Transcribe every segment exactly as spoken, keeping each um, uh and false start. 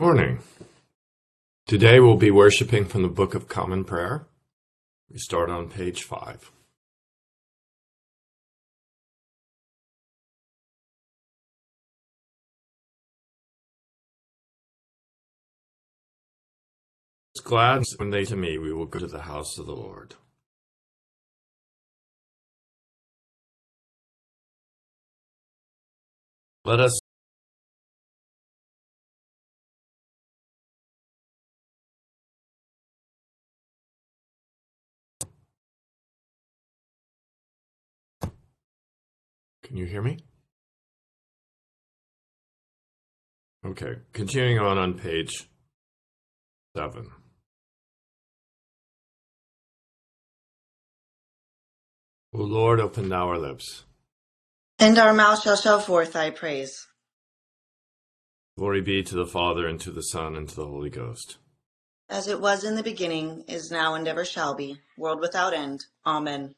Morning. Today we'll be worshiping from the Book of Common Prayer. We start on page five. Glad when they to me, we will go to the house of the Lord. Let us Can you hear me? Okay, continuing on on page seven. O Lord, open now our lips. And our mouth shall show forth thy praise. Glory be to the Father, and to the Son, and to the Holy Ghost. As it was in the beginning, is now, and ever shall be, world without end. Amen.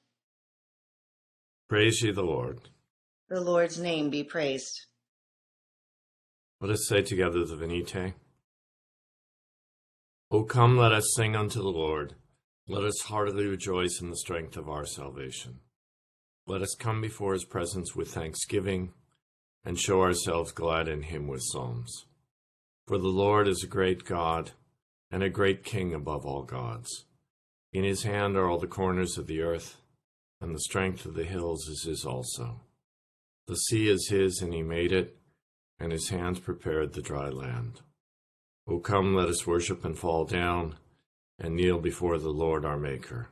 Praise ye the Lord. The Lord's name be praised. Let us say together the Venite. O come, let us sing unto the Lord. Let us heartily rejoice in the strength of our salvation. Let us come before his presence with thanksgiving, and show ourselves glad in him with psalms. For the Lord is a great God, and a great King above all gods. In his hand are all the corners of the earth, and the strength of the hills is his also. The sea is his, and he made it, and his hands prepared the dry land. O come, let us worship and fall down, and kneel before the Lord our Maker.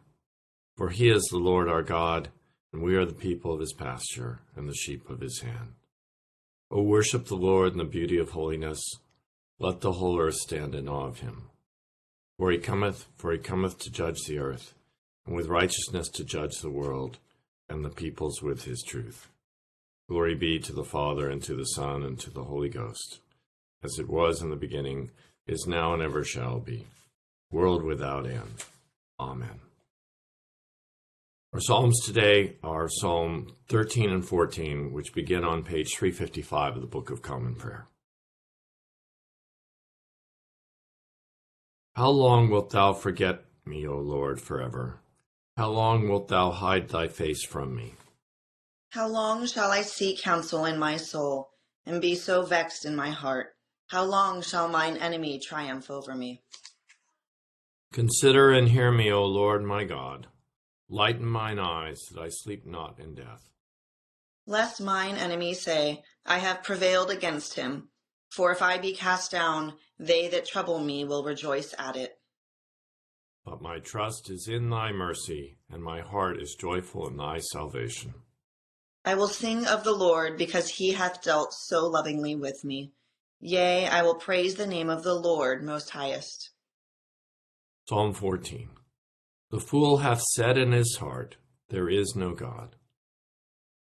For he is the Lord our God, and we are the people of his pasture, and the sheep of his hand. O worship the Lord in the beauty of holiness. Let the whole earth stand in awe of him. For he cometh, for he cometh to judge the earth, and with righteousness to judge the world, and the peoples with his truth. Glory be to the Father, and to the Son, and to the Holy Ghost, as it was in the beginning, is now, and ever shall be, world without end. Amen. Our psalms today are Psalm thirteen and fourteen, which begin on page three fifty-five of the Book of Common Prayer. How long wilt thou forget me, O Lord, forever? How long wilt thou hide thy face from me? How long shall I seek counsel in my soul, and be so vexed in my heart? How long shall mine enemy triumph over me? Consider and hear me, O Lord my God. Lighten mine eyes, that I sleep not in death. Lest mine enemy say, I have prevailed against him. For if I be cast down, they that trouble me will rejoice at it. But my trust is in thy mercy, and my heart is joyful in thy salvation. I will sing of the Lord, because he hath dealt so lovingly with me. Yea, I will praise the name of the Lord most highest. Psalm fourteen. The fool hath said in his heart, there is no God.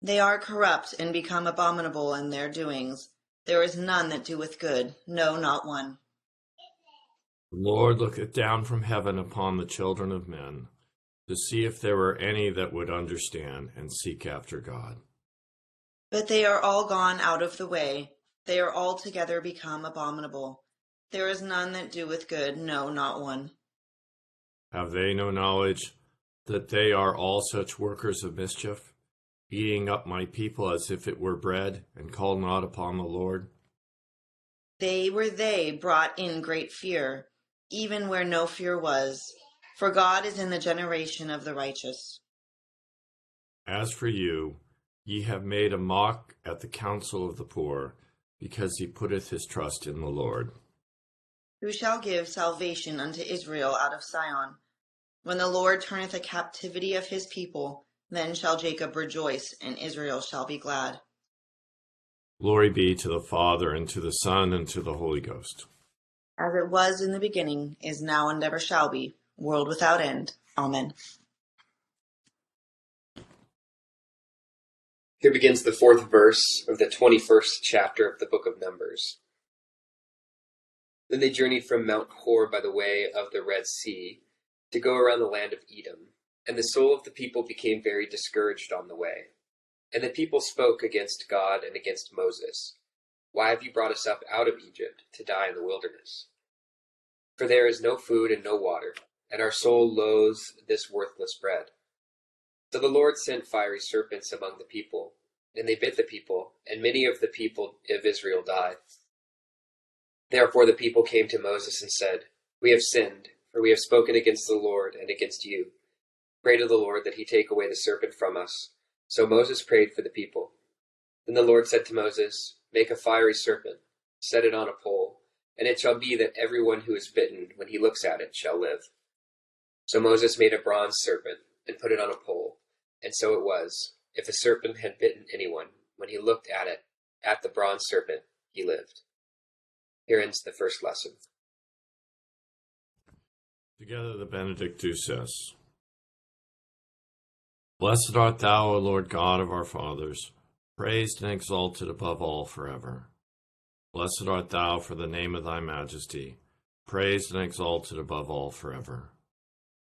They are corrupt and become abominable in their doings. There is none that doeth good, no, not one. The Lord looketh down from heaven upon the children of men, to see if there were any that would understand and seek after God. But they are all gone out of the way. They are altogether become abominable. There is none that doeth good, no, not one. Have they no knowledge that they are all such workers of mischief, eating up my people as if it were bread, and call not upon the Lord? They were they brought in great fear, even where no fear was, for God is in the generation of the righteous. As for you, ye have made a mock at the counsel of the poor, because he putteth his trust in the Lord. Who shall give salvation unto Israel out of Sion? When the Lord turneth the captivity of his people, then shall Jacob rejoice, and Israel shall be glad. Glory be to the Father, and to the Son, and to the Holy Ghost. As it was in the beginning, is now, and ever shall be, world without end. Amen. Here begins the fourth verse of the twenty-first chapter of the Book of Numbers. Then they journeyed from Mount Hor by the way of the Red Sea to go around the land of Edom. And the soul of the people became very discouraged on the way. And the people spoke against God and against Moses. Why have you brought us up out of Egypt to die in the wilderness? For there is no food and no water, and our soul loathes this worthless bread. So the Lord sent fiery serpents among the people, and they bit the people, and many of the people of Israel died. Therefore the people came to Moses and said, We have sinned, for we have spoken against the Lord and against you. Pray to the Lord that he take away the serpent from us. So Moses prayed for the people. Then the Lord said to Moses, Make a fiery serpent, set it on a pole, and it shall be that everyone who is bitten, when he looks at it, shall live. So Moses made a bronze serpent, and put it on a pole, and so it was. If a serpent had bitten anyone, when he looked at it, at the bronze serpent, he lived. Here ends the first lesson. Together the Benedictus says, Blessed art thou, O Lord God of our fathers, praised and exalted above all forever. Blessed art thou for the name of thy majesty, praised and exalted above all forever.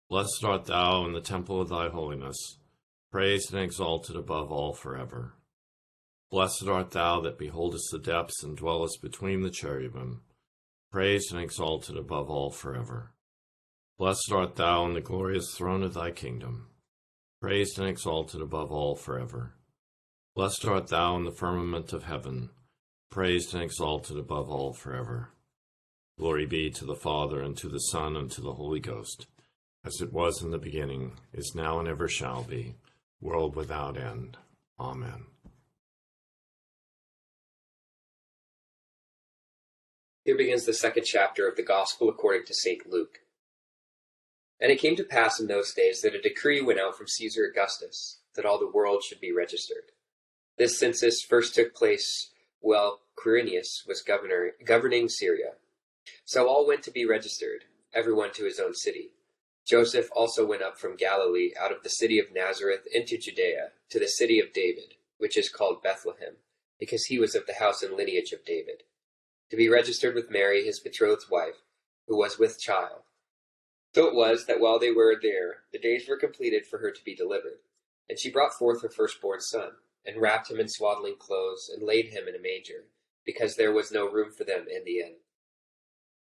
Blessed art thou in the temple of thy holiness, praised and exalted above all forever. Blessed art thou that beholdest the depths and dwellest between the cherubim, praised and exalted above all forever. Blessed art thou in the glorious throne of thy kingdom, praised and exalted above all forever. Blessed art thou in the firmament of heaven, praised and exalted above all forever. Glory be to the Father, and to the Son, and to the Holy Ghost, as it was in the beginning, is now, and ever shall be, world without end. Amen. Here begins the second chapter of the Gospel according to Saint Luke. And it came to pass in those days that a decree went out from Caesar Augustus, that all the world should be registered. This census first took place while Quirinius was governor, governing Syria. So all went to be registered, everyone to his own city. Joseph also went up from Galilee out of the city of Nazareth into Judea, to the city of David, which is called Bethlehem, because he was of the house and lineage of David, to be registered with Mary, his betrothed wife, who was with child. So it was that while they were there, the days were completed for her to be delivered. And she brought forth her firstborn son, and wrapped him in swaddling clothes, and laid him in a manger, because there was no room for them in the inn.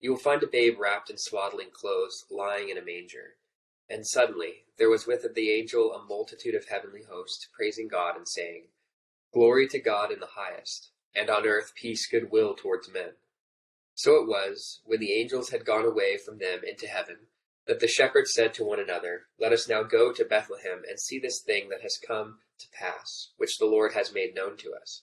You will find a babe wrapped in swaddling clothes, lying in a manger. And suddenly there was with the angel a multitude of heavenly hosts, praising God and saying, Glory to God in the highest, and on earth peace, goodwill towards men. So it was, when the angels had gone away from them into heaven, that the shepherds said to one another, Let us now go to Bethlehem and see this thing that has come to pass, which the Lord has made known to us.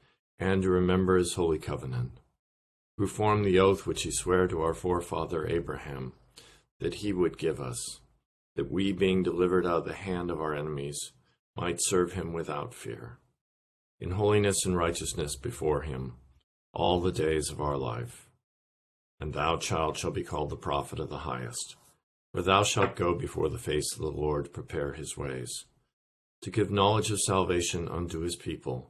and to remember his holy covenant, who formed the oath which he sware to our forefather Abraham, that he would give us, that we, being delivered out of the hand of our enemies, might serve him without fear, in holiness and righteousness before him, all the days of our life. And thou, child, shalt be called the prophet of the highest, for thou shalt go before the face of the Lord to prepare his ways, to give knowledge of salvation unto his people,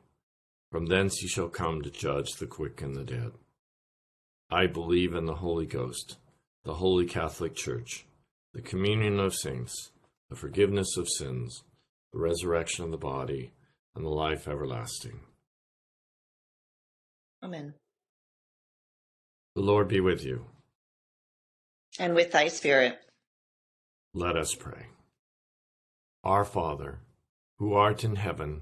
From thence he shall come to judge the quick and the dead. I believe in the Holy Ghost, the Holy Catholic Church, the communion of saints, the forgiveness of sins, the resurrection of the body, and the life everlasting. Amen. The Lord be with you. And with thy spirit. Let us pray. Our Father, who art in heaven,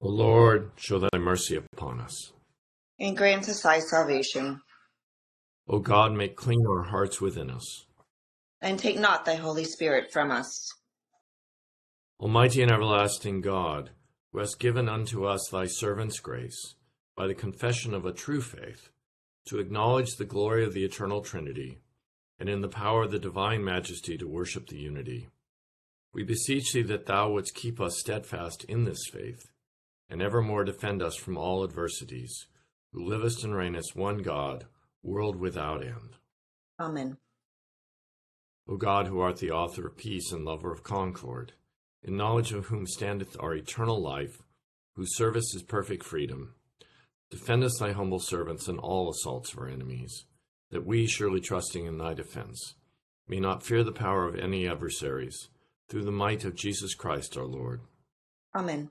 O Lord, show thy mercy upon us, and grant us thy salvation. O God, make clean our hearts within us, and take not thy Holy Spirit from us. Almighty and everlasting God, who hast given unto us thy servants grace, by the confession of a true faith, to acknowledge the glory of the eternal Trinity, and in the power of the divine majesty to worship the unity. We beseech thee that thou wouldst keep us steadfast in this faith, and evermore defend us from all adversities, who livest and reignest one God, world without end. Amen. O God, who art the author of peace and lover of concord, in knowledge of whom standeth our eternal life, whose service is perfect freedom, defend us, thy humble servants, in all assaults of our enemies, that we, surely trusting in thy defense, may not fear the power of any adversaries, through the might of Jesus Christ our Lord. Amen.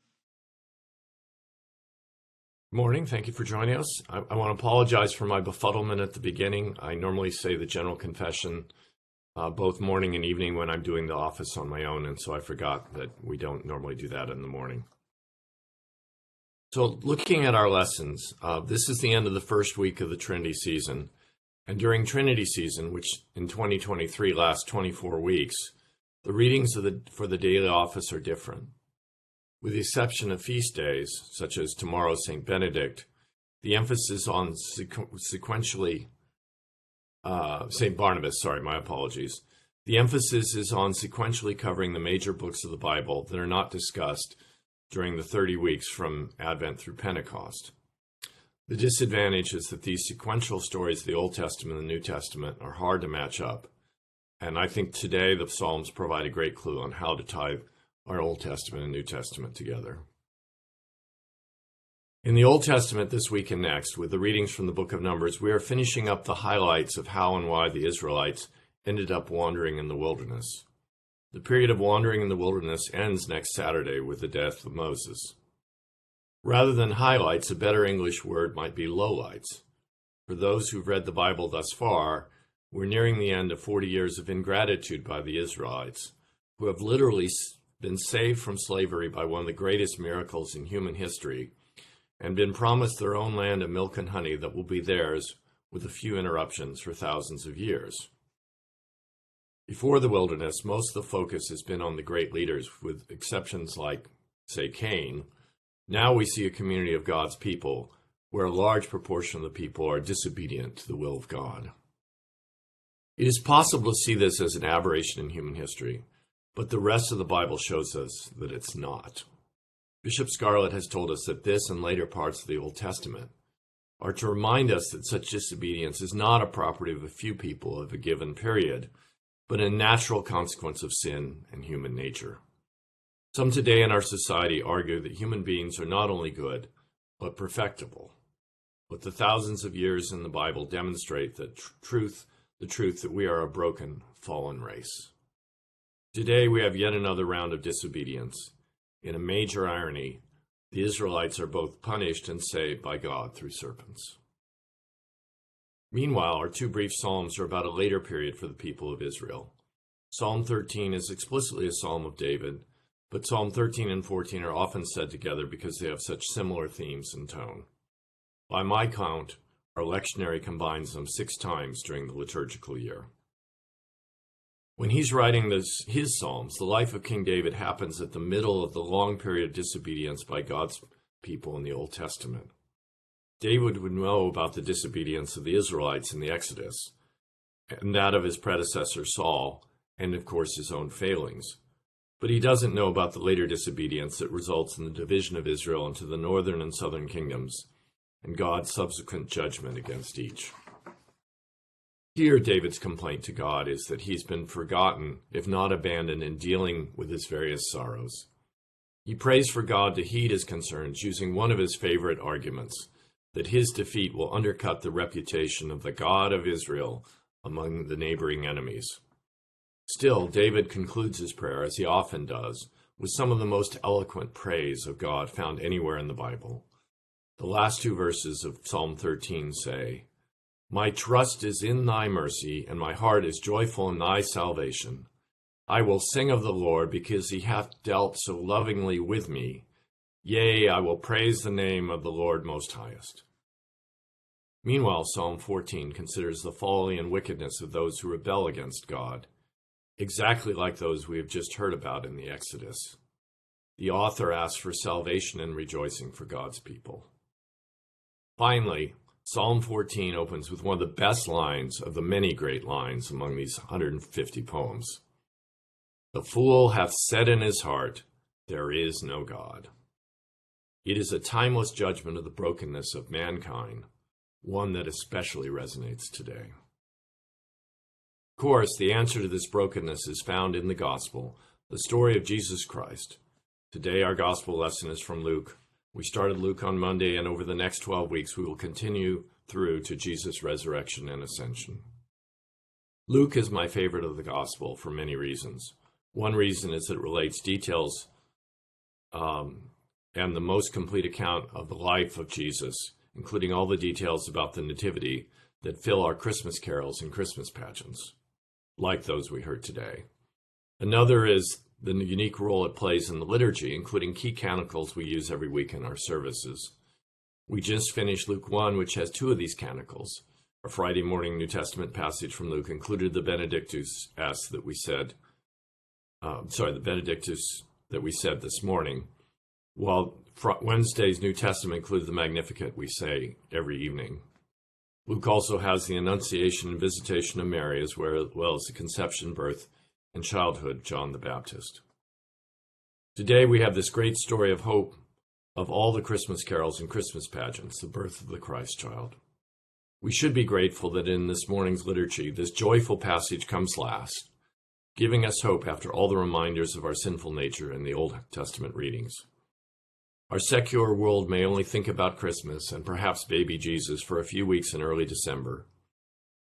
Good morning. Thank you for joining us. I, I want to apologize for my befuddlement at the beginning. I normally say the general confession uh, both morning and evening when I'm doing the office on my own, and so I forgot that we don't normally do that in the morning. So looking at our lessons, uh, this is the end of the first week of the Trinity season. And during Trinity season, which in twenty twenty-three lasts twenty-four weeks, the readings of the, for the daily office are different. With the exception of feast days, such as tomorrow, Saint Benedict, the emphasis on sequ sequentially, uh, Saint Barnabas, sorry, my apologies. The emphasis is on sequentially covering the major books of the Bible that are not discussed during the thirty weeks from Advent through Pentecost. The disadvantage is that these sequential stories of the Old Testament and the New Testament are hard to match up. And I think today the Psalms provide a great clue on how to tie our Old Testament and New Testament together. In the Old Testament this week and next, with the readings from the Book of Numbers, we are finishing up the highlights of how and why the Israelites ended up wandering in the wilderness. The period of wandering in the wilderness ends next Saturday with the death of Moses. Rather than highlights, a better English word might be lowlights. For those who've read the Bible thus far, we're nearing the end of forty years of ingratitude by the Israelites, who have literally been saved from slavery by one of the greatest miracles in human history, and been promised their own land of milk and honey that will be theirs with a few interruptions for thousands of years. Before the wilderness, most of the focus has been on the great leaders, with exceptions like, say, Cain. Now we see a community of God's people where a large proportion of the people are disobedient to the will of God. It is possible to see this as an aberration in human history, but the rest of the Bible shows us that it's not. Bishop Scarlett has told us that this and later parts of the Old Testament are to remind us that such disobedience is not a property of a few people of a given period, but a natural consequence of sin and human nature. Some today in our society argue that human beings are not only good, but perfectible. But the thousands of years in the Bible demonstrate that tr truth, the truth that we are a broken, fallen race. Today we have yet another round of disobedience. In a major irony, the Israelites are both punished and saved by God through serpents. Meanwhile, our two brief psalms are about a later period for the people of Israel. Psalm thirteen is explicitly a psalm of David, but Psalm thirteen and fourteen are often said together because they have such similar themes and tone. By my count, our lectionary combines them six times during the liturgical year. When he's writing this, his psalms, the life of King David happens at the middle of the long period of disobedience by God's people in the Old Testament. David would know about the disobedience of the Israelites in the Exodus, and that of his predecessor Saul, and of course his own failings. But he doesn't know about the later disobedience that results in the division of Israel into the northern and southern kingdoms, and God's subsequent judgment against each. Here, David's complaint to God is that he's been forgotten, if not abandoned, in dealing with his various sorrows. He prays for God to heed his concerns, using one of his favorite arguments, that his defeat will undercut the reputation of the God of Israel among the neighboring enemies. Still, David concludes his prayer, as he often does, with some of the most eloquent praise of God found anywhere in the Bible. The last two verses of Psalm thirteen say, "My trust is in thy mercy, and my heart is joyful in thy salvation. I will sing of the Lord, because he hath dealt so lovingly with me. Yea, I will praise the name of the Lord Most Highest." Meanwhile, Psalm fourteen considers the folly and wickedness of those who rebel against God, exactly like those we have just heard about in the Exodus. The author asks for salvation and rejoicing for God's people. Finally, Psalm fourteen opens with one of the best lines of the many great lines among these one hundred fifty poems. "The fool hath said in his heart, there is no God." It is a timeless judgment of the brokenness of mankind, one that especially resonates today. Of course, the answer to this brokenness is found in the Gospel, the story of Jesus Christ. Today our Gospel lesson is from Luke. We started Luke on Monday, and over the next twelve weeks we will continue through to Jesus' resurrection and ascension. Luke is my favorite of the Gospel for many reasons. One reason is that it relates details um, and the most complete account of the life of Jesus, including all the details about the Nativity that fill our Christmas carols and Christmas pageants, like those we heard today. Another is the unique role it plays in the liturgy, including key canticles we use every week in our services. We just finished Luke one, which has two of these canticles. Our Friday morning New Testament passage from Luke included the Benedictus S that we said, uh, sorry, the Benedictus that we said this morning, while Wednesday's New Testament included the Magnificat we say every evening. Luke also has the Annunciation and Visitation of Mary, as well as the conception, birth, and childhood of John the Baptist. Today we have this great story of hope of all the Christmas carols and Christmas pageants, the birth of the Christ child. We should be grateful that in this morning's liturgy, this joyful passage comes last, giving us hope after all the reminders of our sinful nature in the Old Testament readings. Our secular world may only think about Christmas and perhaps baby Jesus for a few weeks in early December.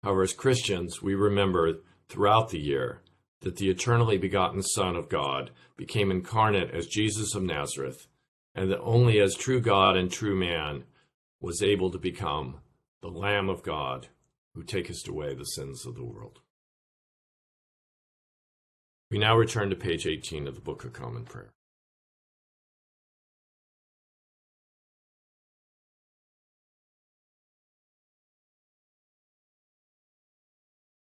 However, as Christians, we remember throughout the year that the eternally begotten Son of God became incarnate as Jesus of Nazareth, and that only as true God and true man was able to become the Lamb of God who taketh away the sins of the world. We now return to page eighteen of the Book of Common Prayer.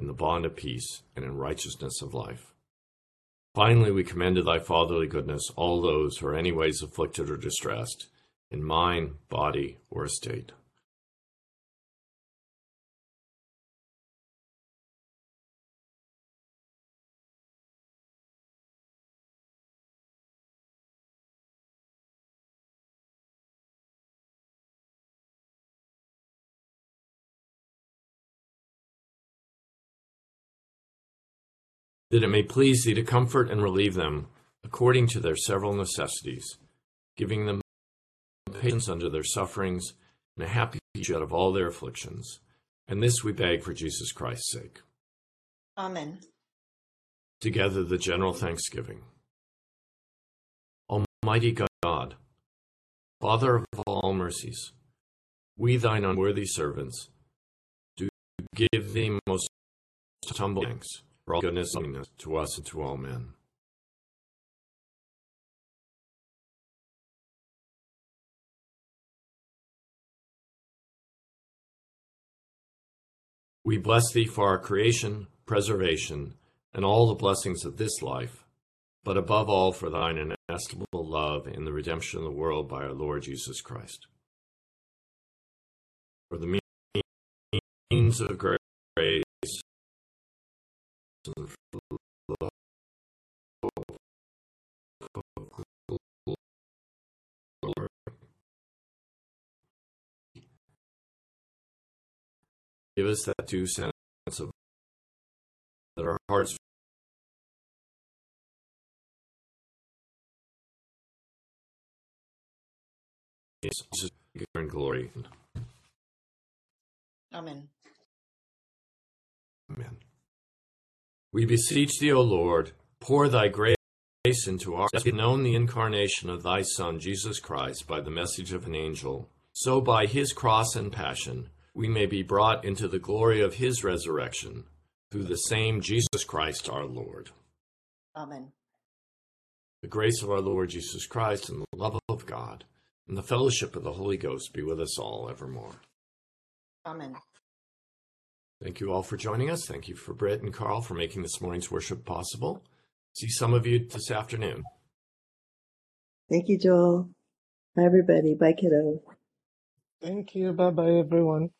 in the bond of peace, and in righteousness of life. Finally, we commend to thy fatherly goodness all those who are any ways afflicted or distressed, in mind, body, or estate. That it may please thee to comfort and relieve them according to their several necessities, giving them patience under their sufferings, and a happy future out of all their afflictions. And this we beg for Jesus Christ's sake. Amen. Together the general thanksgiving. Almighty God, Father of all mercies, we thine unworthy servants do give thee most humble thanks for all goodness and kindness to us and to all men. We bless thee for our creation, preservation, and all the blessings of this life, but above all for thine inestimable love in the redemption of the world by our Lord Jesus Christ. For the means of grace and for the love of glory, give us that due sense of that our hearts is in glory. Amen. Amen. We beseech thee, O Lord, pour thy grace into our hearts, that we may have known the incarnation of thy Son, Jesus Christ, by the message of an angel, so by his cross and passion we may be brought into the glory of his resurrection, through the same Jesus Christ our Lord. Amen. The grace of our Lord Jesus Christ, and the love of God, and the fellowship of the Holy Ghost be with us all evermore. Amen. Thank you all for joining us. Thank you for Britt and Carl for making this morning's worship possible. See some of you this afternoon. Thank you, Joel. Bye, everybody. Bye, kiddo. Thank you. Bye-bye, everyone.